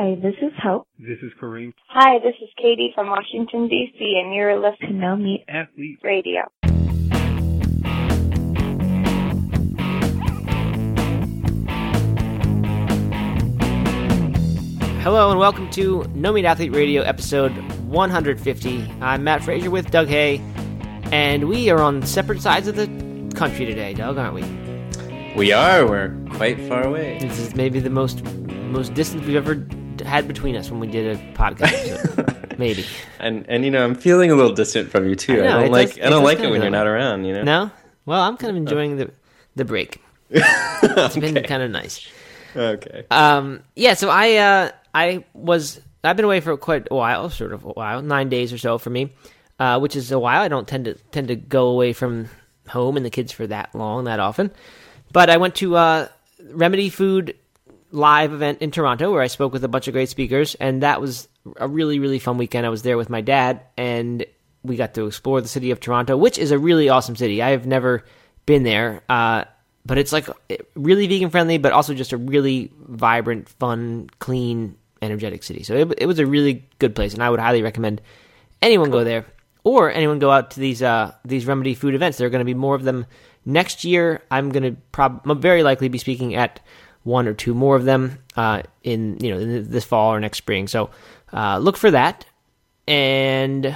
Hi, this is Hope. This is Kareem. Hi, this is Katie from Washington, D.C., and you're listening to No Meat Athlete Radio. Hello and welcome to No Meat Athlete Radio, episode 150. I'm Matt Frazier with Doug Hay, and we are on separate sides of the country today, Doug, aren't we? We are. We're quite far away. This is maybe the most distance we've ever had between us when we did a podcast. So maybe. And you know, I'm feeling a little distant from you too. I don't like it when you're not around, you know? No? Well, I'm kind of enjoying the break. It's okay. Been kind of nice. Okay. Yeah, so I've been away for quite a while, 9 days or so for me, which is a while. I don't tend to go away from home and the kids for that long, that often. But I went to Remedy Food Live event in Toronto where I spoke with a bunch of great speakers, and that was a really, really fun weekend. I was there with my dad, and we got to explore the city of Toronto, which is a really awesome city. I have never been there, but it's like really vegan friendly, but also just a really vibrant, fun, clean, energetic city. So it was a really good place, and I would highly recommend anyone go there or anyone go out to these Remedy Food events. There are going to be more of them next year. I'm going to very likely be speaking at one or two more of them in this fall or next spring. So look for that. And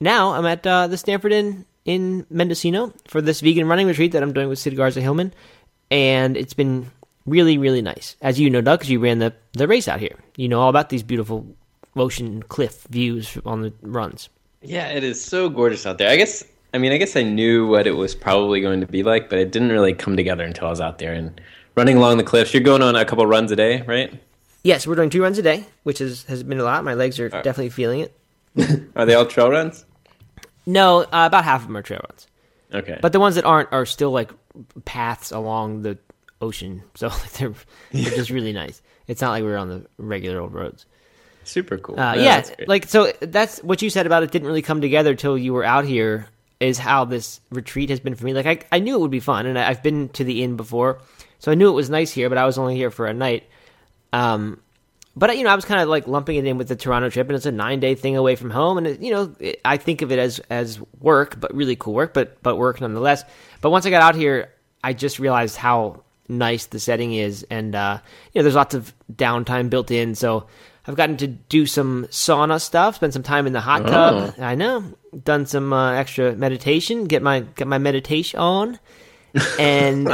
now I'm at the Stanford Inn in Mendocino for this vegan running retreat that I'm doing with Sid Garza-Hillman, and it's been really, really nice. As you know, Doug, because you ran the race out here. You know all about these beautiful ocean cliff views on the runs. Yeah, it is so gorgeous out there. I guess I knew what it was probably going to be like, but it didn't really come together until I was out there and running along the cliffs. You're going on a couple runs a day, right? Yes, we're doing 2 runs a day, which has been a lot. My legs are definitely feeling it. Are they all trail runs? No, about half of them are trail runs. Okay. But the ones that aren't are still like paths along the ocean. So they're just really nice. It's not like we're on the regular old roads. Super cool. Yeah, like so that's what you said about it didn't really come together till you were out here is how this retreat has been for me. Like I knew it would be fun, and I've been to the inn before, so I knew it was nice here, but I was only here for a night. But, you know, I was kind of like lumping it in with the Toronto trip, and it's a 9-day thing away from home. And, I think of it as work, but really cool work, but work nonetheless. But once I got out here, I just realized how nice the setting is. And, there's lots of downtime built in. So I've gotten to do some sauna stuff, spend some time in the hot tub. I know. Done some extra meditation, get my meditation on. And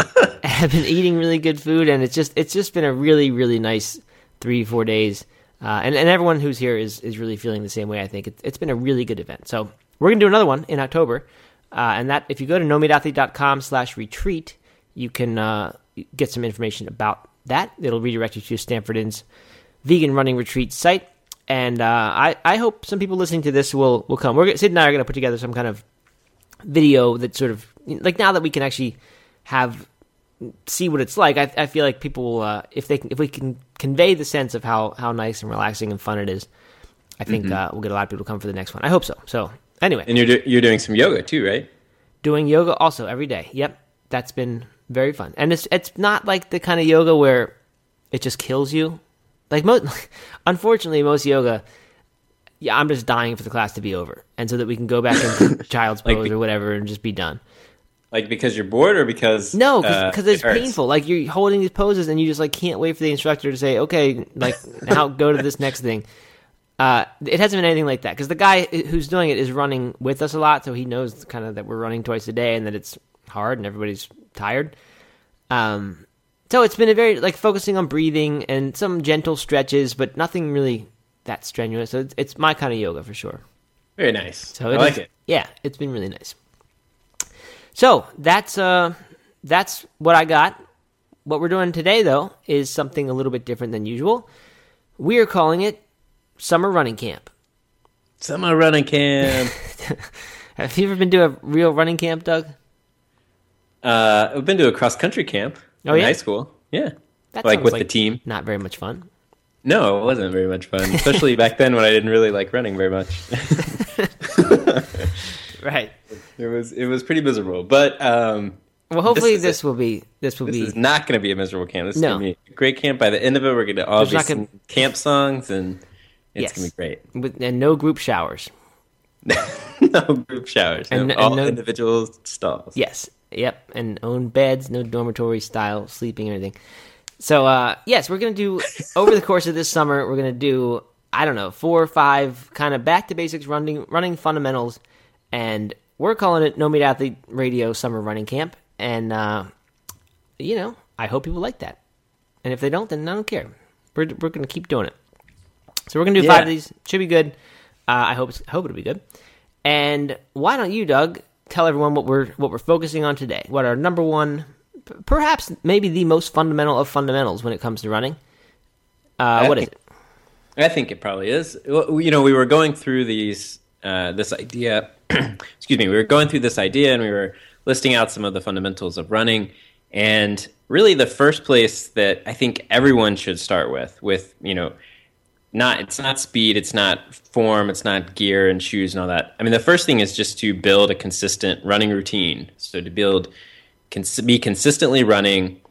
I've been eating really good food, and it's just been a really, really nice 3-4 days, and everyone who's here is really feeling the same way. I think it's been a really good event. So we're gonna do another one in October, and that if you go to nomeatathlete.com/retreat, you can get some information about that. It'll redirect you to Stanford Inn's vegan running retreat site, and I hope some people listening to this will come. Sid and I are gonna put together some kind of video that sort of like now that we can actually see what it's like. I feel like people will, if we can convey the sense of how nice and relaxing and fun it is, I think we'll get a lot of people to come for the next one. I hope so. So anyway, and you're doing some yoga too, right? Doing yoga also every day. Yep, that's been very fun. And it's not like the kind of yoga where it just kills you. Like unfortunately most yoga. Yeah, I'm just dying for the class to be over, and so that we can go back into child's pose or whatever and just be done. Like because you're bored or because... No, because it's painful. Like you're holding these poses and you just like can't wait for the instructor to say, okay, like now go to this next thing. It hasn't been anything like that because the guy who's doing it is running with us a lot, so he knows kind of that we're running twice a day and that it's hard and everybody's tired. So it's been a very like focusing on breathing and some gentle stretches, but nothing really... that's strenuous. So it's my kind of yoga for sure. Very nice. So I like it. Yeah, it's been really nice. So that's what I got. What we're doing today, though, is something a little bit different than usual. We are calling it Summer Running Camp. Summer Running Camp. Have you ever been to a real running camp, Doug? I've been to a cross-country camp in high school. Yeah. That like with the team. Not very much fun. No, it wasn't very much fun, especially back then when I didn't really like running very much. Right. It was pretty miserable, but Well, hopefully this will be. This is not going to be a miserable camp. This is going to be a great camp. By the end of it, we're going to all be singing camp songs, and it's going to be great. And no group showers. No group showers. And all individual stalls. Yes. Yep. And own beds. No dormitory style sleeping or anything. So, yes, we're going to do, over the course of this summer, we're going to do, I don't know, 4 or 5 kind of back-to-basics running fundamentals, and we're calling it No Meat Athlete Radio Summer Running Camp, and, you know, I hope people like that. And if they don't, then I don't care. We're going to keep doing it. So we're going to do 5 of these. Should be good. I hope it'll be good. And why don't you, Doug, tell everyone what we're focusing on today, what our number one... Perhaps maybe the most fundamental of fundamentals when it comes to running. What is it? I think it probably is. You know, we were going through this idea. Excuse me. We were going through this idea, and we were listing out some of the fundamentals of running. And really, the first place that I think everyone should start with you know, it's not speed, it's not form, it's not gear and shoes and all that. I mean, the first thing is just to build a consistent running routine. So to build. Can be consistently running,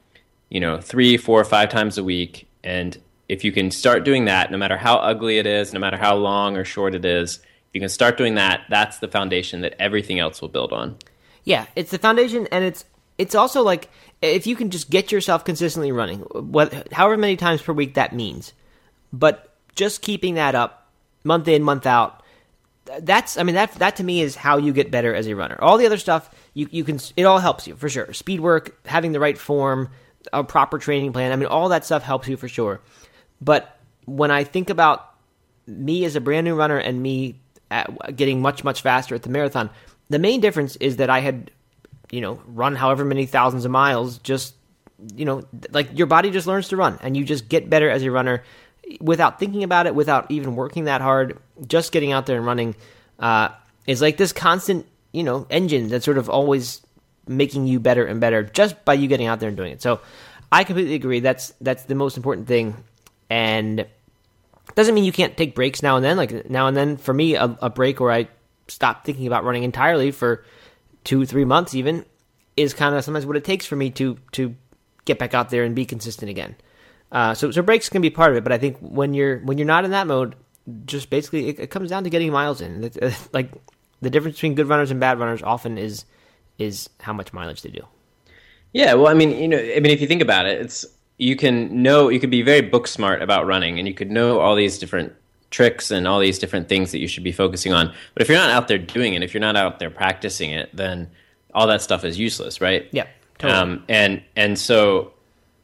you know, 3, 4, 5 times a week. And if you can start doing that, no matter how ugly it is, no matter how long or short it is, if you can start doing that, that's the foundation that everything else will build on. Yeah, it's the foundation, and it's also like if you can just get yourself consistently running, however many times per week that means. But just keeping that up month in, month out, that to me is how you get better as a runner. All the other stuff you can, it all helps you for sure. Speed work, having the right form, a proper training plan. I mean, all that stuff helps you for sure. But when I think about me as a brand new runner and me getting much, much faster at the marathon, the main difference is that I had, you know, run however many thousands of miles. Just, you know, like your body just learns to run, and you just get better as a runner without thinking about it, without even working that hard. Just getting out there and running is like this constant, you know, engine that's sort of always making you better and better just by you getting out there and doing it. So I completely agree. That's the most important thing. And it doesn't mean you can't take breaks now and then. Like now and then, for me, a break where I stop thinking about running entirely for 2-3 months even is kind of sometimes what it takes for me to get back out there and be consistent again. So breaks can be part of it, but I think when you're not in that mode, just basically it comes down to getting miles in. Like the difference between good runners and bad runners often is how much mileage they do. Yeah, well, I mean, you know, I mean, if you think about it, you could be very book smart about running, and you could know all these different tricks and all these different things that you should be focusing on. But if you're not out there doing it, if you're not out there practicing it, then all that stuff is useless, right? Yeah, totally.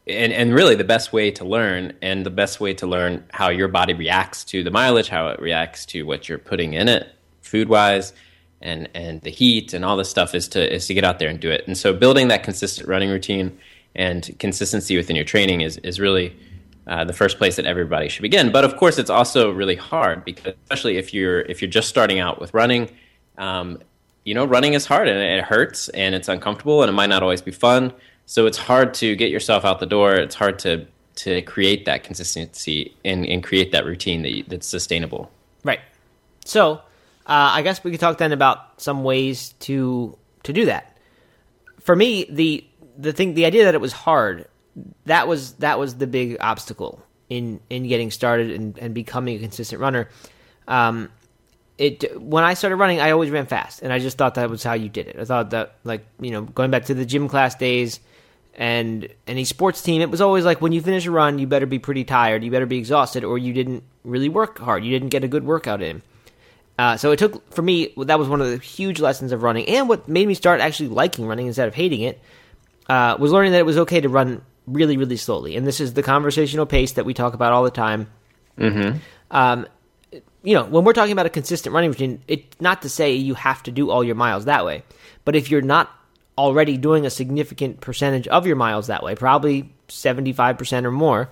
And really the best way to learn, and the best way to learn how your body reacts to the mileage, how it reacts to what you're putting in it, food-wise, and the heat and all this stuff, is to get out there and do it. And so building that consistent running routine and consistency within your training is really the first place that everybody should begin. But of course, it's also really hard, because especially if you're just starting out with running, you know, running is hard, and it hurts, and it's uncomfortable, and it might not always be fun. So it's hard to get yourself out the door. It's hard to create that consistency and create that routine that's sustainable. Right. So I guess we could talk then about some ways to do that. For me, the idea that it was hard, that was the big obstacle in getting started and becoming a consistent runner. When I started running, I always ran fast, and I just thought that was how you did it. I thought that, like, you know, going back to the gym class days and any sports team, it was always like when you finish a run, you better be pretty tired, you better be exhausted, or you didn't really work hard, you didn't get a good workout in. So it took, for me, that was one of the huge lessons of running, and what made me start actually liking running instead of hating it, was learning that it was okay to run really, really slowly. And this is the conversational pace that we talk about all the time. Mm-hmm. You know, when we're talking about a consistent running routine, it's not to say you have to do all your miles that way. But if you're not already doing a significant percentage of your miles that way, probably 75% or more,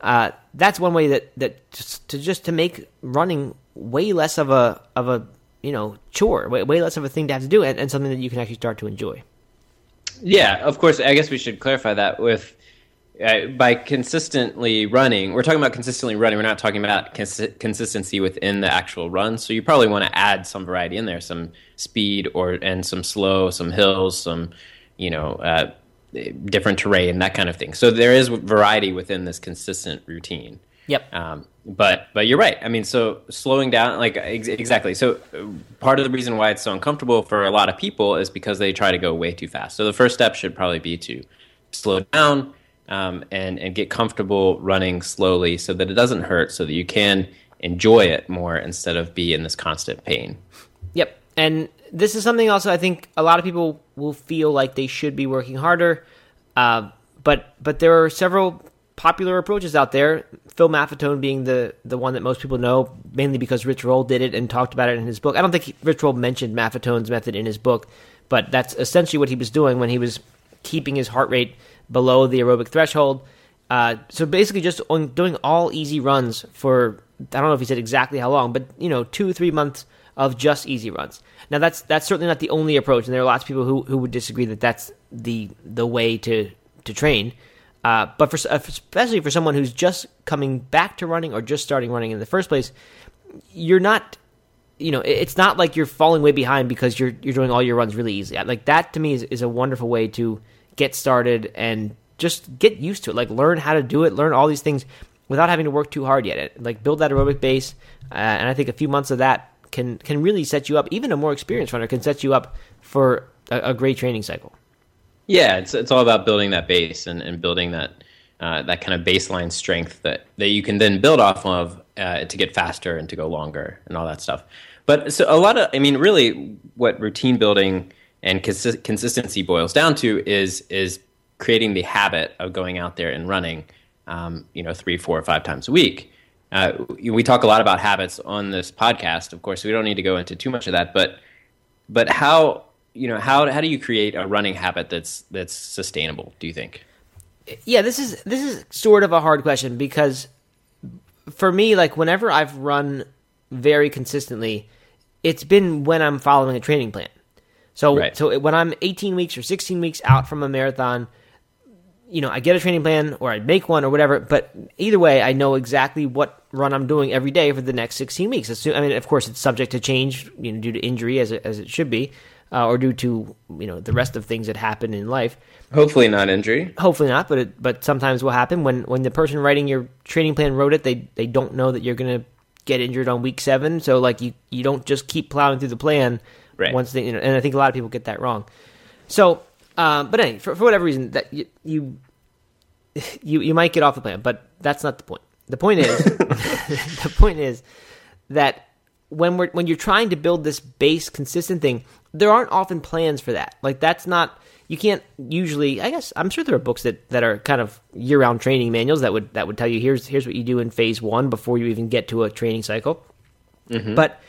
that's one way that to make running way less of a you know, chore, way less of a thing to have to do, and something that you can actually start to enjoy. Yeah, of course. I guess we should clarify that with. By consistently running, we're talking about consistently running. We're not talking about consistency within the actual run. So you probably want to add some variety in there, some speed, and some slow, some hills, some different terrain, that kind of thing. So there is variety within this consistent routine. Yep. But you're right. I mean, so slowing down, like exactly. So part of the reason why it's so uncomfortable for a lot of people is because they try to go way too fast. So the first step should probably be to slow down and get comfortable running slowly so that it doesn't hurt, so that you can enjoy it more instead of be in this constant pain. Yep. And this is something also I think a lot of people will feel like they should be working harder, but there are several popular approaches out there, Phil Maffetone being the one that most people know, mainly because Rich Roll did it and talked about it in his book. I don't think Rich Roll mentioned Maffetone's method in his book, but that's essentially what he was doing when he was keeping his heart rate below the aerobic threshold. So basically just on doing all easy runs for, I don't know if he said exactly how long, but 2-3 months of just easy runs. Now that's certainly not the only approach, and there are lots of people who would disagree that that's the way to train. But especially for someone who's just coming back to running or just starting running in the first place, you're not, it's not like you're falling way behind because you're doing all your runs really easy. Like that to me is a wonderful way to get started and just get used to it. Like learn how to do it, learn all these things without having to work too hard yet. Like build that aerobic base, and I think a few months of that can really set you up. Even a more experienced runner can set you up for a great training cycle. Yeah, it's all about building that base and building that kind of baseline strength that you can then build off of to get faster and to go longer and all that stuff. But so a lot of, really what routine building and consistency boils down to is creating the habit of going out there and running, 3, 4, 5 times a week. We talk a lot about habits on this podcast. Of course, we don't need to go into too much of that, but how... how do you create a running habit that's sustainable, do you think? Yeah, this is sort of a hard question because for me, like whenever I've run very consistently, it's been when I'm following a training plan. So right. So when I'm 18 weeks or 16 weeks out from a marathon, I get a training plan or I make one or whatever, but either way, I know exactly what run I'm doing every day for the next 16 weeks. Of course, it's subject to change due to injury as it should be. Or due to the rest of things that happen in life. Hopefully not injury. Hopefully not, but sometimes will happen when the person writing your training plan wrote it, they don't know that you're gonna get injured on week 7. So like you don't just keep plowing through the plan right. Once they and I think a lot of people get that wrong. So, but anyway, for whatever reason that you might get off the plan, but that's not the point. The point is that when you're trying to build this base consistent thing. There aren't often plans for that. Like that's not, you can't usually, I guess, I'm sure there are books that are kind of year-round training manuals that would tell you here's what you do in phase 1 before you even get to a training cycle. Mm-hmm. But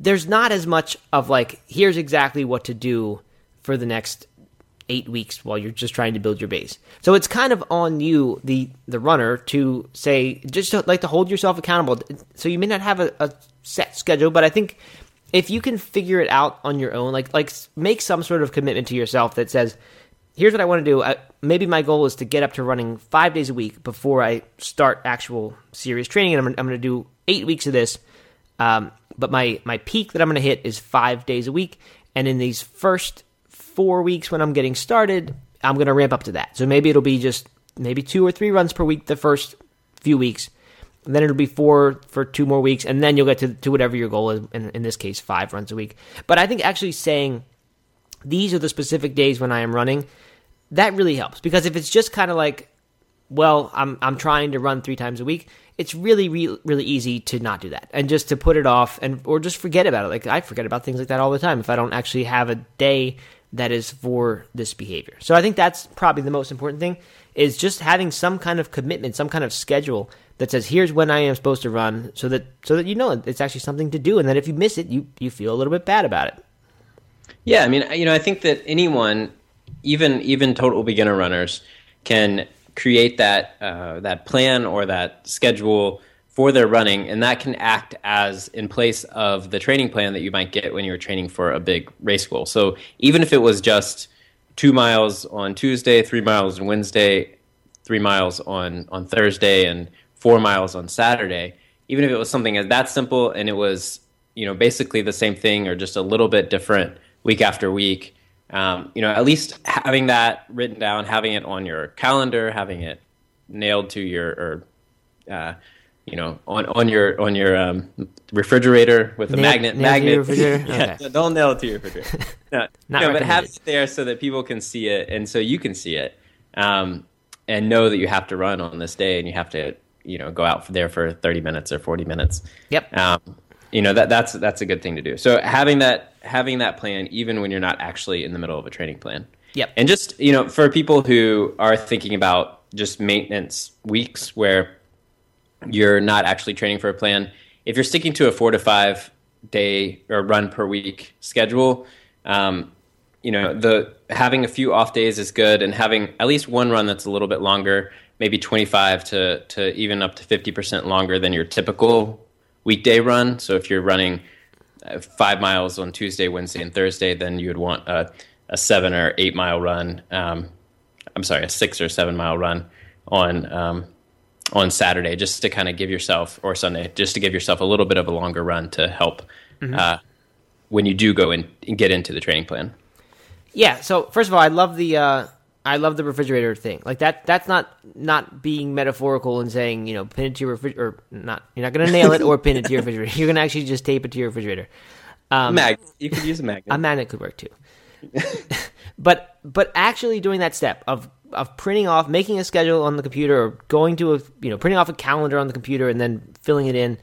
there's not as much of like, here's exactly what to do for the next 8 weeks while you're just trying to build your base. So it's kind of on you, the runner, to say, just to hold yourself accountable. So you may not have a set schedule, but I think... if you can figure it out on your own, like make some sort of commitment to yourself that says, here's what I want to do. Maybe my goal is to get up to running 5 days a week before I start actual serious training. And I'm going to do 8 weeks of this. But my peak that I'm going to hit is 5 days a week. And in these first 4 weeks when I'm getting started, I'm going to ramp up to that. So maybe it'll be just maybe 2 or 3 runs per week the first few weeks. And then it'll be 4 for 2 more weeks, and then you'll get to whatever your goal is, in this case, 5 runs a week. But I think actually saying, these are the specific days when I am running, that really helps. Because if it's just kind of like, well, I'm trying to run 3 times a week, it's really, really, really easy to not do that. And just to put it off, or just forget about it. Like I forget about things like that all the time if I don't actually have a day that is for this behavior. So I think that's probably the most important thing, is just having some kind of commitment, some kind of schedule that says, here's when I am supposed to run, so that it's actually something to do, and that if you miss it, you feel a little bit bad about it. Yeah, I think that anyone, even total beginner runners, can create that plan or that schedule for their running, and that can act as in place of the training plan that you might get when you're training for a big race goal. So even if it was just 2 miles on Tuesday, 3 miles on Wednesday, 3 miles on Thursday, and 4 miles on Saturday, even if it was something that simple and it was, basically the same thing or just a little bit different week after week, at least having that written down, having it on your calendar, having it nailed to your, on your refrigerator with a magnet. Yeah, okay. Don't nail it to your refrigerator. But have it there so that people can see it, and so you can see it, and know that you have to run on this day, and you have to, go out there for 30 minutes or 40 minutes. Yep. That's a good thing to do. So having that plan, even when you're not actually in the middle of a training plan. Yep. And just, for people who are thinking about just maintenance weeks where you're not actually training for a plan, if you're sticking to a 4 to 5 day or run per week schedule, having a few off days is good, and having at least one run that's a little bit longer, maybe 25 to even up to 50% longer than your typical weekday run. So if you're running 5 miles on Tuesday, Wednesday, and Thursday, then you would want a 7 or 8 mile run. A 6 or 7 mile run on Saturday, just to kind of give yourself, or Sunday, just to give yourself a little bit of a longer run to help when you do go in and get into the training plan. Yeah. So first of all, I love the refrigerator thing. Like that's not being metaphorical and saying, pin it to your refrigerator, or not, you're not going to nail it or pin it to your refrigerator. You're going to actually just tape it to your refrigerator. You could use a magnet. A magnet could work too. But actually doing that step of printing off, making a schedule on the computer, or going to printing off a calendar on the computer and then filling it in,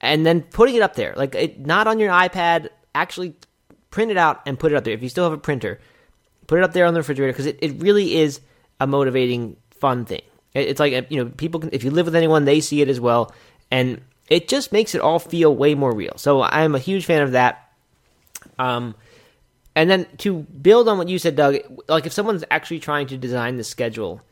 and then putting it up there, not on your iPad. Actually, print it out and put it up there. If you still have a printer, put it up there on the refrigerator, because it really is a motivating, fun thing. It's like people can, if you live with anyone, they see it as well, and it just makes it all feel way more real. So I'm a huge fan of that. And then to build on what you said, Doug, if someone's actually trying to design the schedule,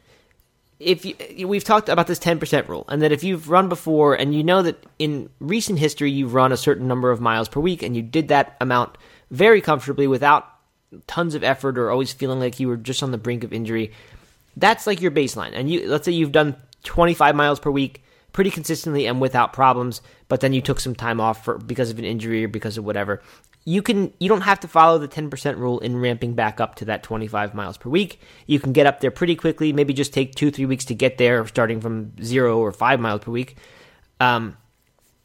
we've talked about this 10% rule, and that if you've run before and that in recent history you've run a certain number of miles per week and you did that amount very comfortably without tons of effort or always feeling like you were just on the brink of injury, that's your baseline. And let's say you've done 25 miles per week pretty consistently and without problems, but then you took some time off because of an injury or because of whatever. You don't have to follow the 10% rule in ramping back up to that 25 miles per week. You can get up there pretty quickly, maybe just take 2-3 weeks to get there, starting from 0 or 5 miles per week.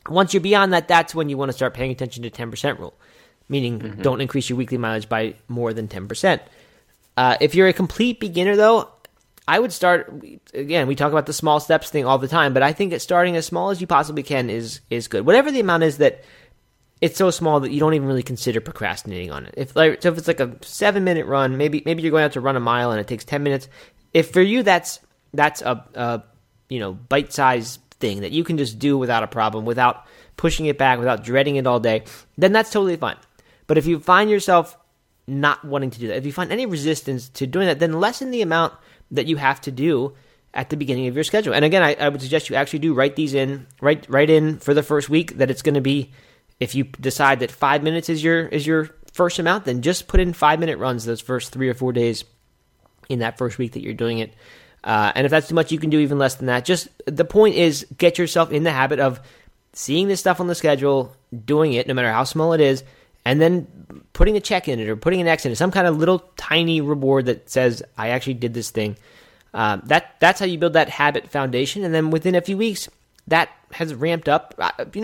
Once you're beyond that, that's when you want to start paying attention to 10% rule, meaning don't increase your weekly mileage by more than 10%. If you're a complete beginner, though, I would start, again, we talk about the small steps thing all the time, but I think starting as small as you possibly can is good. Whatever the amount is that it's so small that you don't even really consider procrastinating on it. So if it's a 7-minute run, maybe you're going out to run a mile and it takes 10 minutes. If for you that's a bite-sized thing that you can just do without a problem, without pushing it back, without dreading it all day, then that's totally fine. But if you find yourself not wanting to do that, if you find any resistance to doing that, then lessen the amount that you have to do at the beginning of your schedule. And again, I would suggest you actually do write these in, write in for the first week that it's going to be, if you decide that 5 minutes is your first amount, then just put in 5-minute runs those first 3 or 4 days in that first week that you're doing it. And if that's too much, you can do even less than that. Just the point is, get yourself in the habit of seeing this stuff on the schedule, doing it no matter how small it is, and then putting a check in it or putting an X in it, some kind of little tiny reward that says, I actually did this thing. That's how you build that habit foundation. And then within a few weeks, that has ramped up,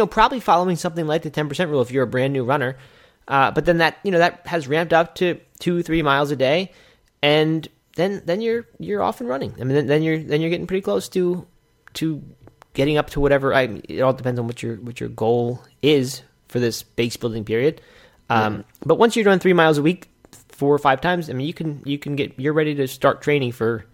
probably following something like the 10% rule if you're a brand new runner. But then that has ramped up to 2-3 miles a day. And then you're off and running. I mean, then you're getting pretty close to getting up to whatever. It all depends on what your goal is for this base building period. But once you run 3 miles a week, 4 or 5 times, I mean, you can you're ready to start training for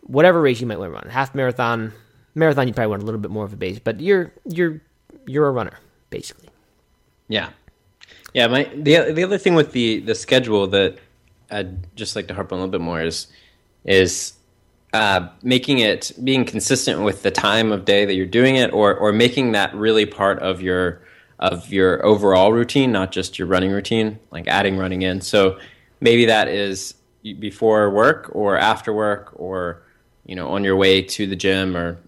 whatever race you might want to run. Half marathon, you probably want a little bit more of a base, but you're a runner basically. Yeah. Yeah. The other thing with the schedule that I'd just like to harp on a little bit more is making it, being consistent with the time of day that you're doing it, or making that really part of your overall routine, not just your running routine, like adding running in. So maybe that is before work or after work, or on your way to the gym, or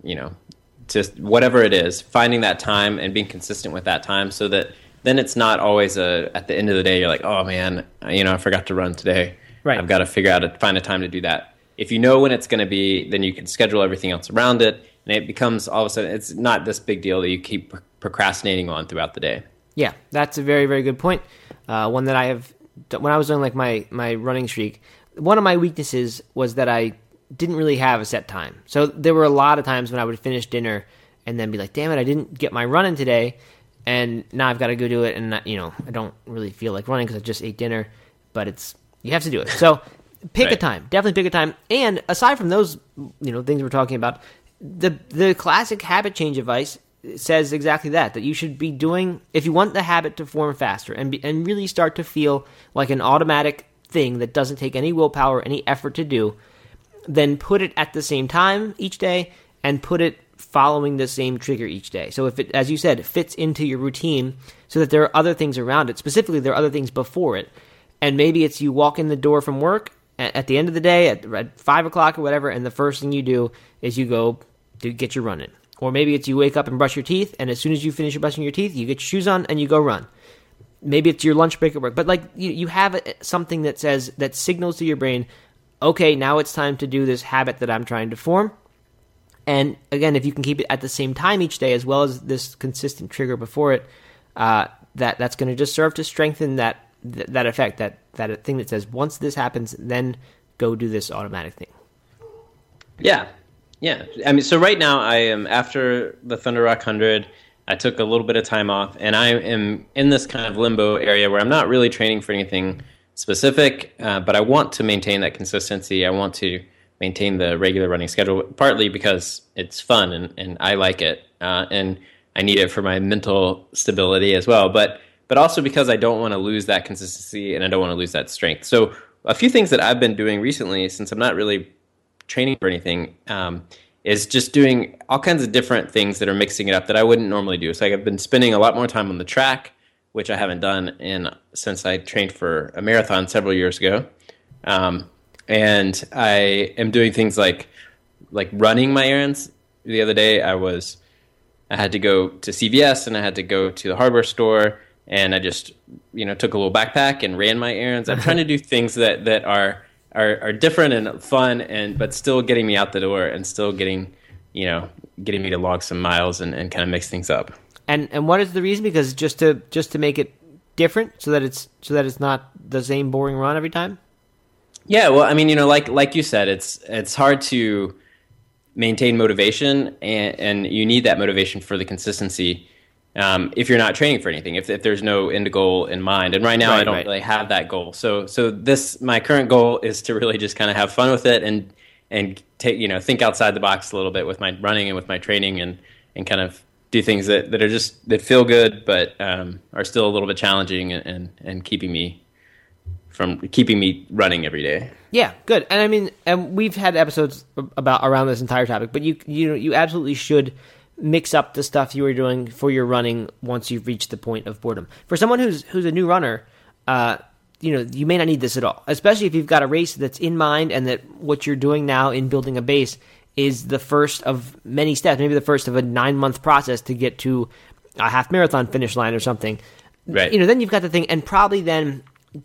just whatever it is, finding that time and being consistent with that time, so that then it's not always at the end of the day you're like, oh man, I forgot to run today. Right. I've got to figure out, find a time to do that. If you know when it's going to be, then you can schedule everything else around it. And it becomes all of a sudden, it's not this big deal that you keep procrastinating on throughout the day. Yeah, that's a very, very good point. One that I have, when I was doing like my running streak, one of my weaknesses was that I didn't really have a set time. So there were a lot of times when I would finish dinner and then be like, damn it, I didn't get my run in today. And now I've got to go do it. And, I don't really feel like running because I just ate dinner. But you have to do it. So pick a time. Definitely pick a time. And aside from those, things we're talking about, the classic habit change advice says exactly that you should be doing if you want the habit to form faster and really start to feel like an automatic thing that doesn't take any willpower, any effort to do, then put it at the same time each day and put it following the same trigger each day. So if it, as you said, fits into your routine so that there are other things around it, specifically there are other things before it. And maybe it's you walk in the door from work at the end of the day at 5 o'clock or whatever, and the first thing you do is you go to get your run in. Or maybe it's you wake up and brush your teeth, and as soon as you finish brushing your teeth, you get your shoes on and you go run. Maybe it's your lunch break at work. But you have something that says, that signals to your brain, okay, now it's time to do this habit that I'm trying to form. And again, if you can keep it at the same time each day, as well as this consistent trigger before it, that's going to just serve to strengthen that effect, that thing that says, once this happens, then go do this automatic thing. Yeah. Yeah, so right now I am, after the Thunder Rock 100, I took a little bit of time off, and I am in this kind of limbo area where I'm not really training for anything specific, but I want to maintain that consistency. I want to maintain the regular running schedule, partly because it's fun and I like it, and I need it for my mental stability as well, but also because I don't want to lose that consistency and I don't want to lose that strength. So a few things that I've been doing recently, since I'm not really training for anything, is just doing all kinds of different things that are mixing it up that I wouldn't normally do. So I've been spending a lot more time on the track, which I haven't done since I trained for a marathon several years ago. And I am doing things like running my errands. The other day I had to go to CVS and I had to go to the hardware store, and I just took a little backpack and ran my errands. I'm trying to do things that are different and fun, but still getting me out the door and still getting me to log some miles and kind of mix things up. And what is the reason? Because just to make it different, so that it's not the same boring run every time. Yeah, well, like you said, it's hard to maintain motivation, and you need that motivation for the consistency. If you're not training for anything, if there's no end goal in mind. And right now I don't really have that goal. So my current goal is to really just kind of have fun with it and take, think outside the box a little bit with my running and with my training and kind of do things that are just, that feel good, but, are still a little bit challenging and keeping me running every day. Yeah, good. And and we've had episodes around this entire topic, but you absolutely should mix up the stuff you were doing for your running once you've reached the point of boredom. For someone who's a new runner, you may not need this at all, especially if you've got a race that's in mind and that what you're doing now in building a base is the first of many steps, maybe the first of a 9-month process to get to a half marathon finish line or something. Right. Then you've got the thing, and probably then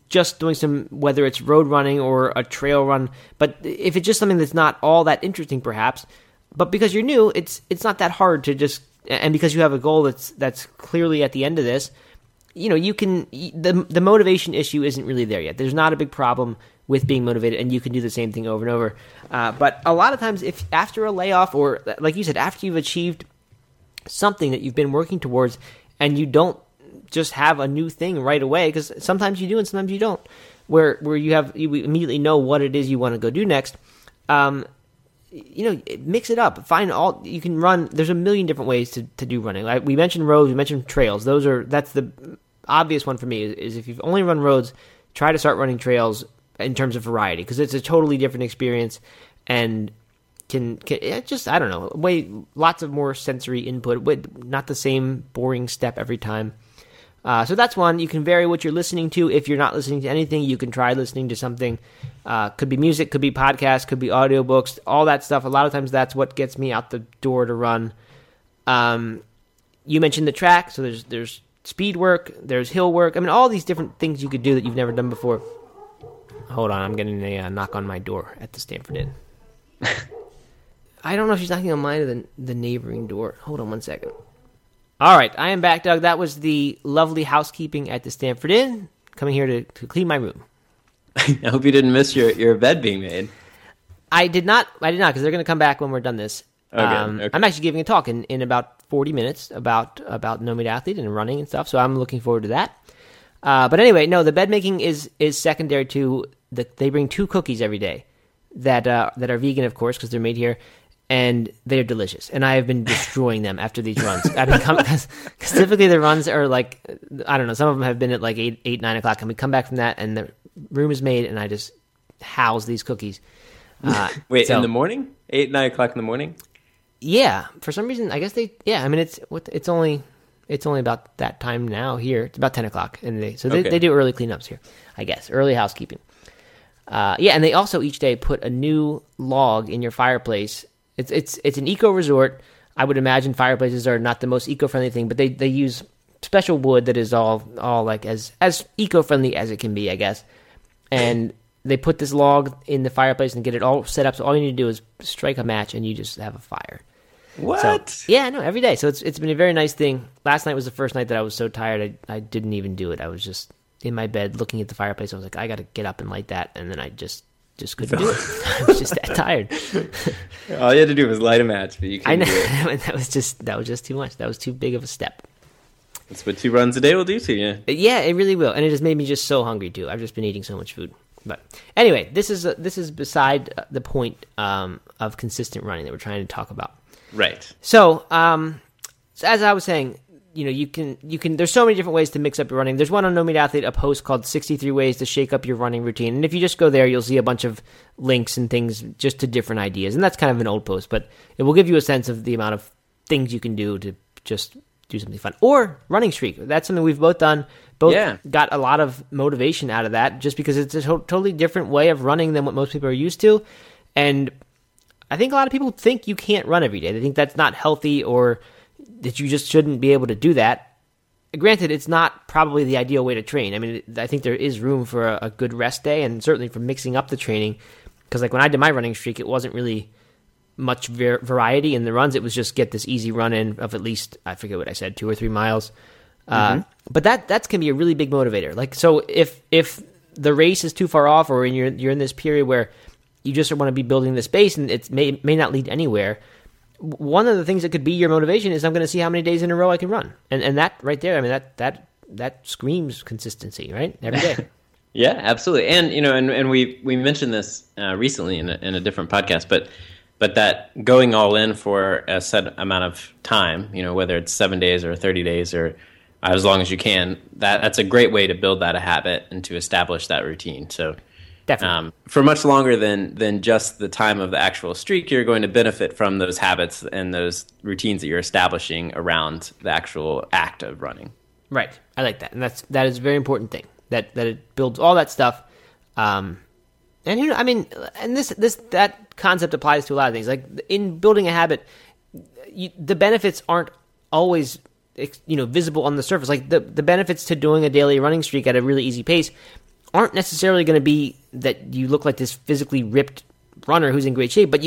just doing whether it's road running or a trail run, but if it's just something that's not all that interesting perhaps, but because you're new, it's not that hard to just, and because you have a goal that's clearly at the end of this, you can, the motivation issue isn't really there yet. There's not a big problem with being motivated, and you can do the same thing over and over. But a lot of times, if after a layoff, or like you said, after you've achieved something that you've been working towards, and you don't just have a new thing right away, because sometimes you do and sometimes you don't, where you immediately know what it is you want to go do next. Mix it up. Find all you can run. There's a million different ways to do running. Like we mentioned roads, we mentioned trails. That's the obvious one for me. Is if you've only run roads, try to start running trails in terms of variety, because it's a totally different experience and can just, I don't know, lots of more sensory input with not the same boring step every time. So that's one. You can vary what you're listening to. If you're not listening to anything, you can try listening to something. Could be music, could be podcasts, could be audiobooks, all that stuff. A lot of times that's what gets me out the door to run. You mentioned the track, so there's speed work, there's hill work. All these different things you could do that you've never done before. Hold on, I'm getting a knock on my door at the Stanford Inn. I don't know if she's knocking on mine or the neighboring door. Hold on one second. All right, I am back, Doug. That was the lovely housekeeping at the Stanford Inn, coming here to clean my room. I hope you didn't miss your bed being made. I did not, because they're going to come back when we're done this. Okay, okay. I'm actually giving a talk in about 40 minutes about No Meat Athlete and running and stuff, so I'm looking forward to that. But anyway, no, the bed making is secondary to they bring 2 cookies every day that are vegan, of course, because they're made here, and they're delicious. And I have been destroying them after these runs. Because typically the runs are like, I don't know, some of them have been at like 8, 9 o'clock, and we come back from that, and the room is made, and I just house these cookies. Wait, so, in the morning? 8, 9 o'clock in the morning? Yeah. For some reason, I guess it's only about that time now here. It's about 10 o'clock. They do early cleanups here, I guess. Early housekeeping. And they also each day put a new log in your fireplace. It's an eco-resort. I would imagine fireplaces are not the most eco-friendly thing, but they use special wood that is all like as eco-friendly as it can be, I guess. And they put this log in the fireplace and get it all set up. So all you need to do is strike a match and you just have a fire. What? So, yeah, no, every day. So it's been a very nice thing. Last night was the first night that I was so tired I didn't even do it. I was just in my bed looking at the fireplace. I was like, I got to get up and light that. And then I just couldn't do it. I was just that tired. All you had to do was light a match, but you couldn't do it. That was just too much. That was too big of a step. That's what 2 runs a day will do to you. Yeah, it really will. And it has made me just so hungry, too. I've just been eating so much food. But anyway, this is beside the point of consistent running that we're trying to talk about. Right. So, as I was saying, you can. There's so many different ways to mix up your running. There's one on No Meat Athlete, a post called 63 Ways to Shake Up Your Running Routine. And if you just go there, you'll see a bunch of links and things just to different ideas. And that's kind of an old post, but it will give you a sense of the amount of things you can do to just do something fun. Or running streak. That's something we've both done. Got a lot of motivation out of that, just because it's a totally different way of running than what most people are used to. And I think a lot of people think you can't run every day. They think that's not healthy or that you just shouldn't be able to do that. Granted, it's not probably the ideal way to train. I mean, I think there is room for a good rest day and certainly for mixing up the training, because like when I did my running streak, it wasn't really much variety in the runs. It was just get this easy run in of at least, I forget what I said, 2 or 3 miles. But that can be a really big motivator. Like, so if the race is too far off, or you're in this period where you just want to be building this base and it may not lead anywhere, one of the things that could be your motivation is I'm going to see how many days in a row I can run. And that right there, I mean, that screams consistency, right? Every day. Yeah, absolutely. And, and we mentioned this recently in a different podcast, but that going all in for a set amount of time, whether it's 7 days or 30 days or as long as you can, that's a great way to build that a habit and to establish that routine. So definitely, for much longer than just the time of the actual streak, you're going to benefit from those habits and those routines that you're establishing around the actual act of running. Right. I like that. And that is a very important thing, that it builds all that stuff. And I mean, and that concept applies to a lot of things. Like in building a habit, the benefits aren't always visible on the surface. Like the benefits to doing a daily running streak at a really easy pace aren't necessarily going to be that you look like this physically ripped runner who's in great shape, but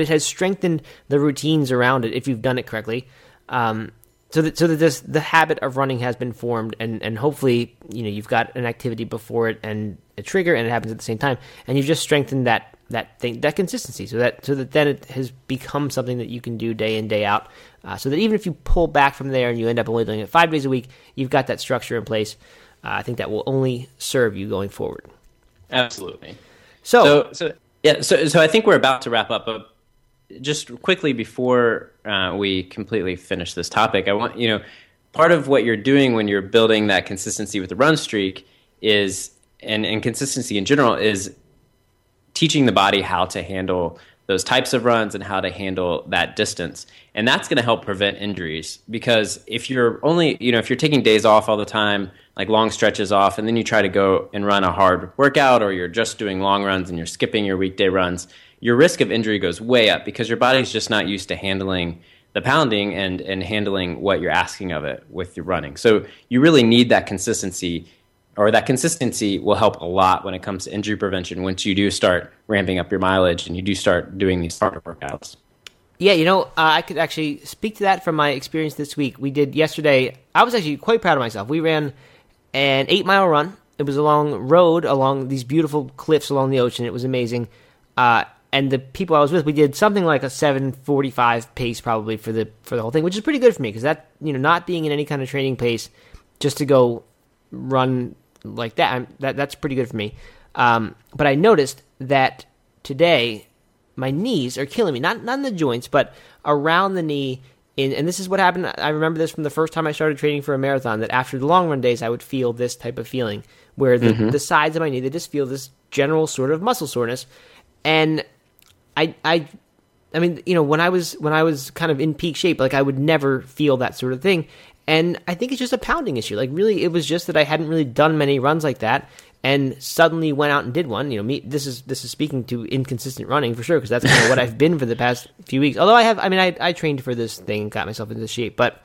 it has strengthened the routines around it if you've done it correctly. So that the habit of running has been formed, and hopefully you've got an activity before it and a trigger, and it happens at the same time, and you've just strengthened that thing, that consistency, so that then it has become something that you can do day in, day out, so that even if you pull back from there and you end up only doing it 5 days a week, you've got that structure in place. I think that will only serve you going forward. Absolutely. So I think we're about to wrap up. Just quickly before we completely finish this topic, I want part of what you're doing when you're building that consistency with the run streak is, and consistency in general, is teaching the body how to handle those types of runs and how to handle that distance. And that's going to help prevent injuries, because if you're only, if you're taking days off all the time, like long stretches off, and then you try to go and run a hard workout, or you're just doing long runs and you're skipping your weekday runs, your risk of injury goes way up, because your body's just not used to handling the pounding and handling what you're asking of it with your running. So you really need that consistency or that consistency will help a lot when it comes to injury prevention once you do start ramping up your mileage and you do start doing these harder workouts. Yeah, you know, I could actually speak to that from my experience this week. We did yesterday. I was actually quite proud of myself. We ran an 8-mile run. It was a long road along these beautiful cliffs along the ocean. It was amazing. And the people I was with, we did something like a 7:45 pace probably for the whole thing, which is pretty good for me because that, you know, not being in any kind of training pace just to go run like that, that's pretty good for me. But I noticed that today my knees are killing me, not in the joints, but around the knee. And this is what happened. I remember this from the first time I started training for a marathon, that after the long run days, I would feel this type of feeling where the sides of my knee, they just feel this general sort of muscle soreness. And I mean, you know, when I was kind of in peak shape, like I would never feel that sort of thing. And I think it's just a pounding issue. Like really, it was just that I hadn't really done many runs like that, and suddenly went out and did one. You know, me. This is speaking to inconsistent running for sure, because that's kind of what I've been for the past few weeks. Although I trained for this thing and got myself into shape, but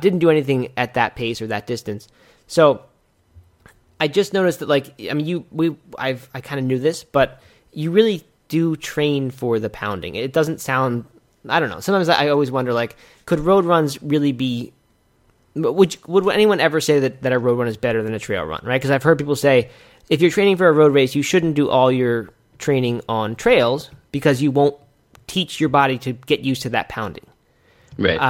didn't do anything at that pace or that distance. So I just noticed that, like, I mean, I kind of knew this, but you really do train for the pounding. It doesn't sound. I don't know. Sometimes I always wonder, like, could road runs really be? Would anyone ever say that a road run is better than a trail run, right? Because I've heard people say, if you're training for a road race, you shouldn't do all your training on trails because you won't teach your body to get used to that pounding. Right.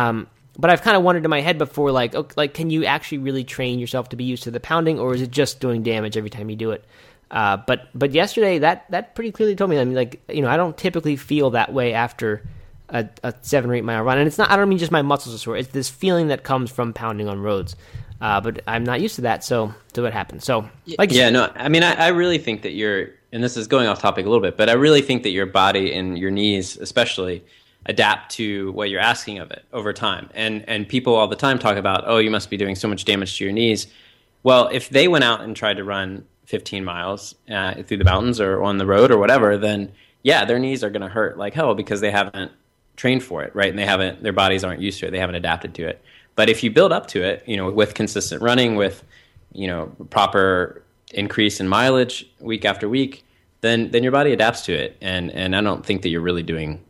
But I've kind of wondered in my head before, like, okay, like, can you actually really train yourself to be used to the pounding, or is it just doing damage every time you do it? But yesterday, that pretty clearly told me, I mean, like, you know, I don't typically feel that way after a 7 or 8 mile run, and it's not. I don't mean just my muscles are sore. It's this feeling that comes from pounding on roads, but I'm not used to that. So what happened? I mean, I really think that you're, and this is going off topic a little bit, but I really think that your body and your knees especially adapt to what you're asking of it over time. And people all the time talk about, oh, you must be doing so much damage to your knees. Well, if they went out and tried to run 15 miles through the mountains or on the road or whatever, then yeah, their knees are going to hurt like hell because they haven't trained for it, right? And their bodies aren't used to it. They haven't adapted to it. But if you build up to it, you know, with consistent running, with, you know, proper increase in mileage week after week, then your body adapts to it. And I don't think that you're really doing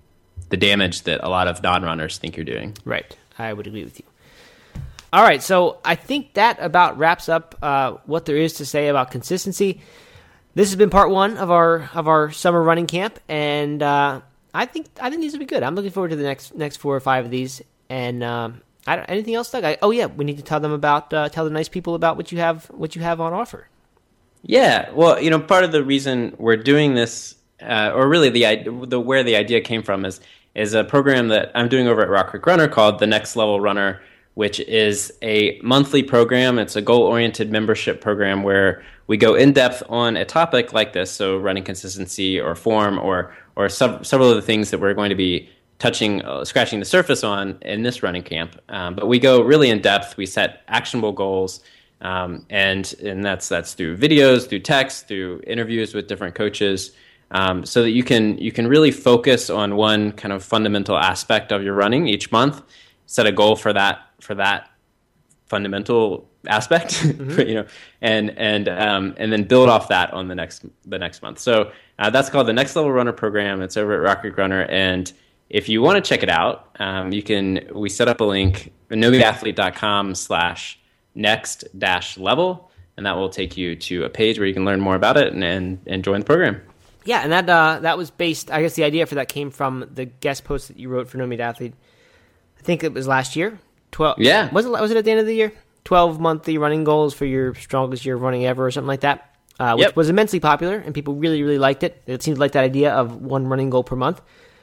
the damage that a lot of non-runners think you're doing. Right. I would agree with you. All right. So I think that about wraps up what there is to say about consistency. This has been part one of our summer running camp. And, I think these will be good. I'm looking forward to the next 4 or 5 of these. And anything else, Doug? We need to tell the nice people about what you have on offer. Yeah, well, you know, part of the reason we're doing this, or really where the idea came from, is a program that I'm doing over at Rock Creek Runner called The Next Level Runner, which is a monthly program. It's a goal-oriented membership program where we go in-depth on a topic like this, so running consistency or form or several of the things that we're going to be scratching the surface on in this running camp. But we go really in-depth. We set actionable goals, and that's through videos, through text, through interviews with different coaches, so that you can really focus on one kind of fundamental aspect of your running each month, set a goal for that fundamental aspect, you know, and then build off that on the next month. So that's called the Next Level Runner program. It's over at Rock Creek Runner, and if you want to check it out, we set up a link, nomeatathlete.com/next-level, and that will take you to a page where you can learn more about it and join the program. Yeah, and that was based. I guess the idea for that came from the guest post that you wrote for No Meat Athlete. I think it was last year. 12. Yeah. Was it at the end of the year? 12 monthly running goals for your strongest year of running ever, or something like that, which was immensely popular, and people really, really liked it. It seems like that idea of one running goal per month.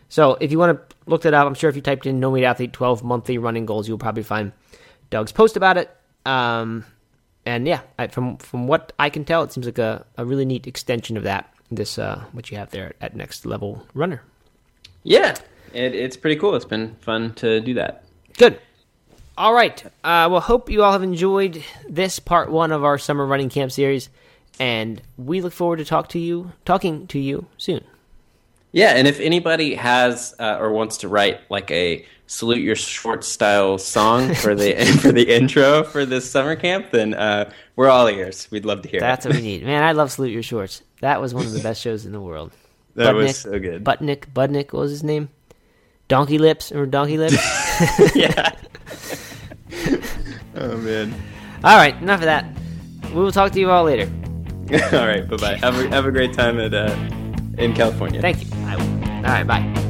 So if you want to look that up, I'm sure if you typed in No Meat Athlete 12 monthly running goals, you'll probably find Doug's post about it. And yeah, from what I can tell, it seems like a really neat extension of that, this what you have there at Next Level Runner. Yeah, it's pretty cool. It's been fun to do that. Good. All right. Well, hope you all have enjoyed this part one of our summer running camp series, and we look forward to talking to you soon. Yeah, and if anybody has or wants to write like a Salute Your Shorts style song for the intro for this summer camp, then we're all ears. We'd love to hear. That's what we need, man. I love Salute Your Shorts. That was one of the best shows in the world. That Budnick, was so good. Budnick, what was his name? Donkey Lips, remember Donkey Lips? Yeah. Oh man. All right, enough of that. We will talk to you all later. All right, bye bye. Have a great time in California. Thank you. All right, bye.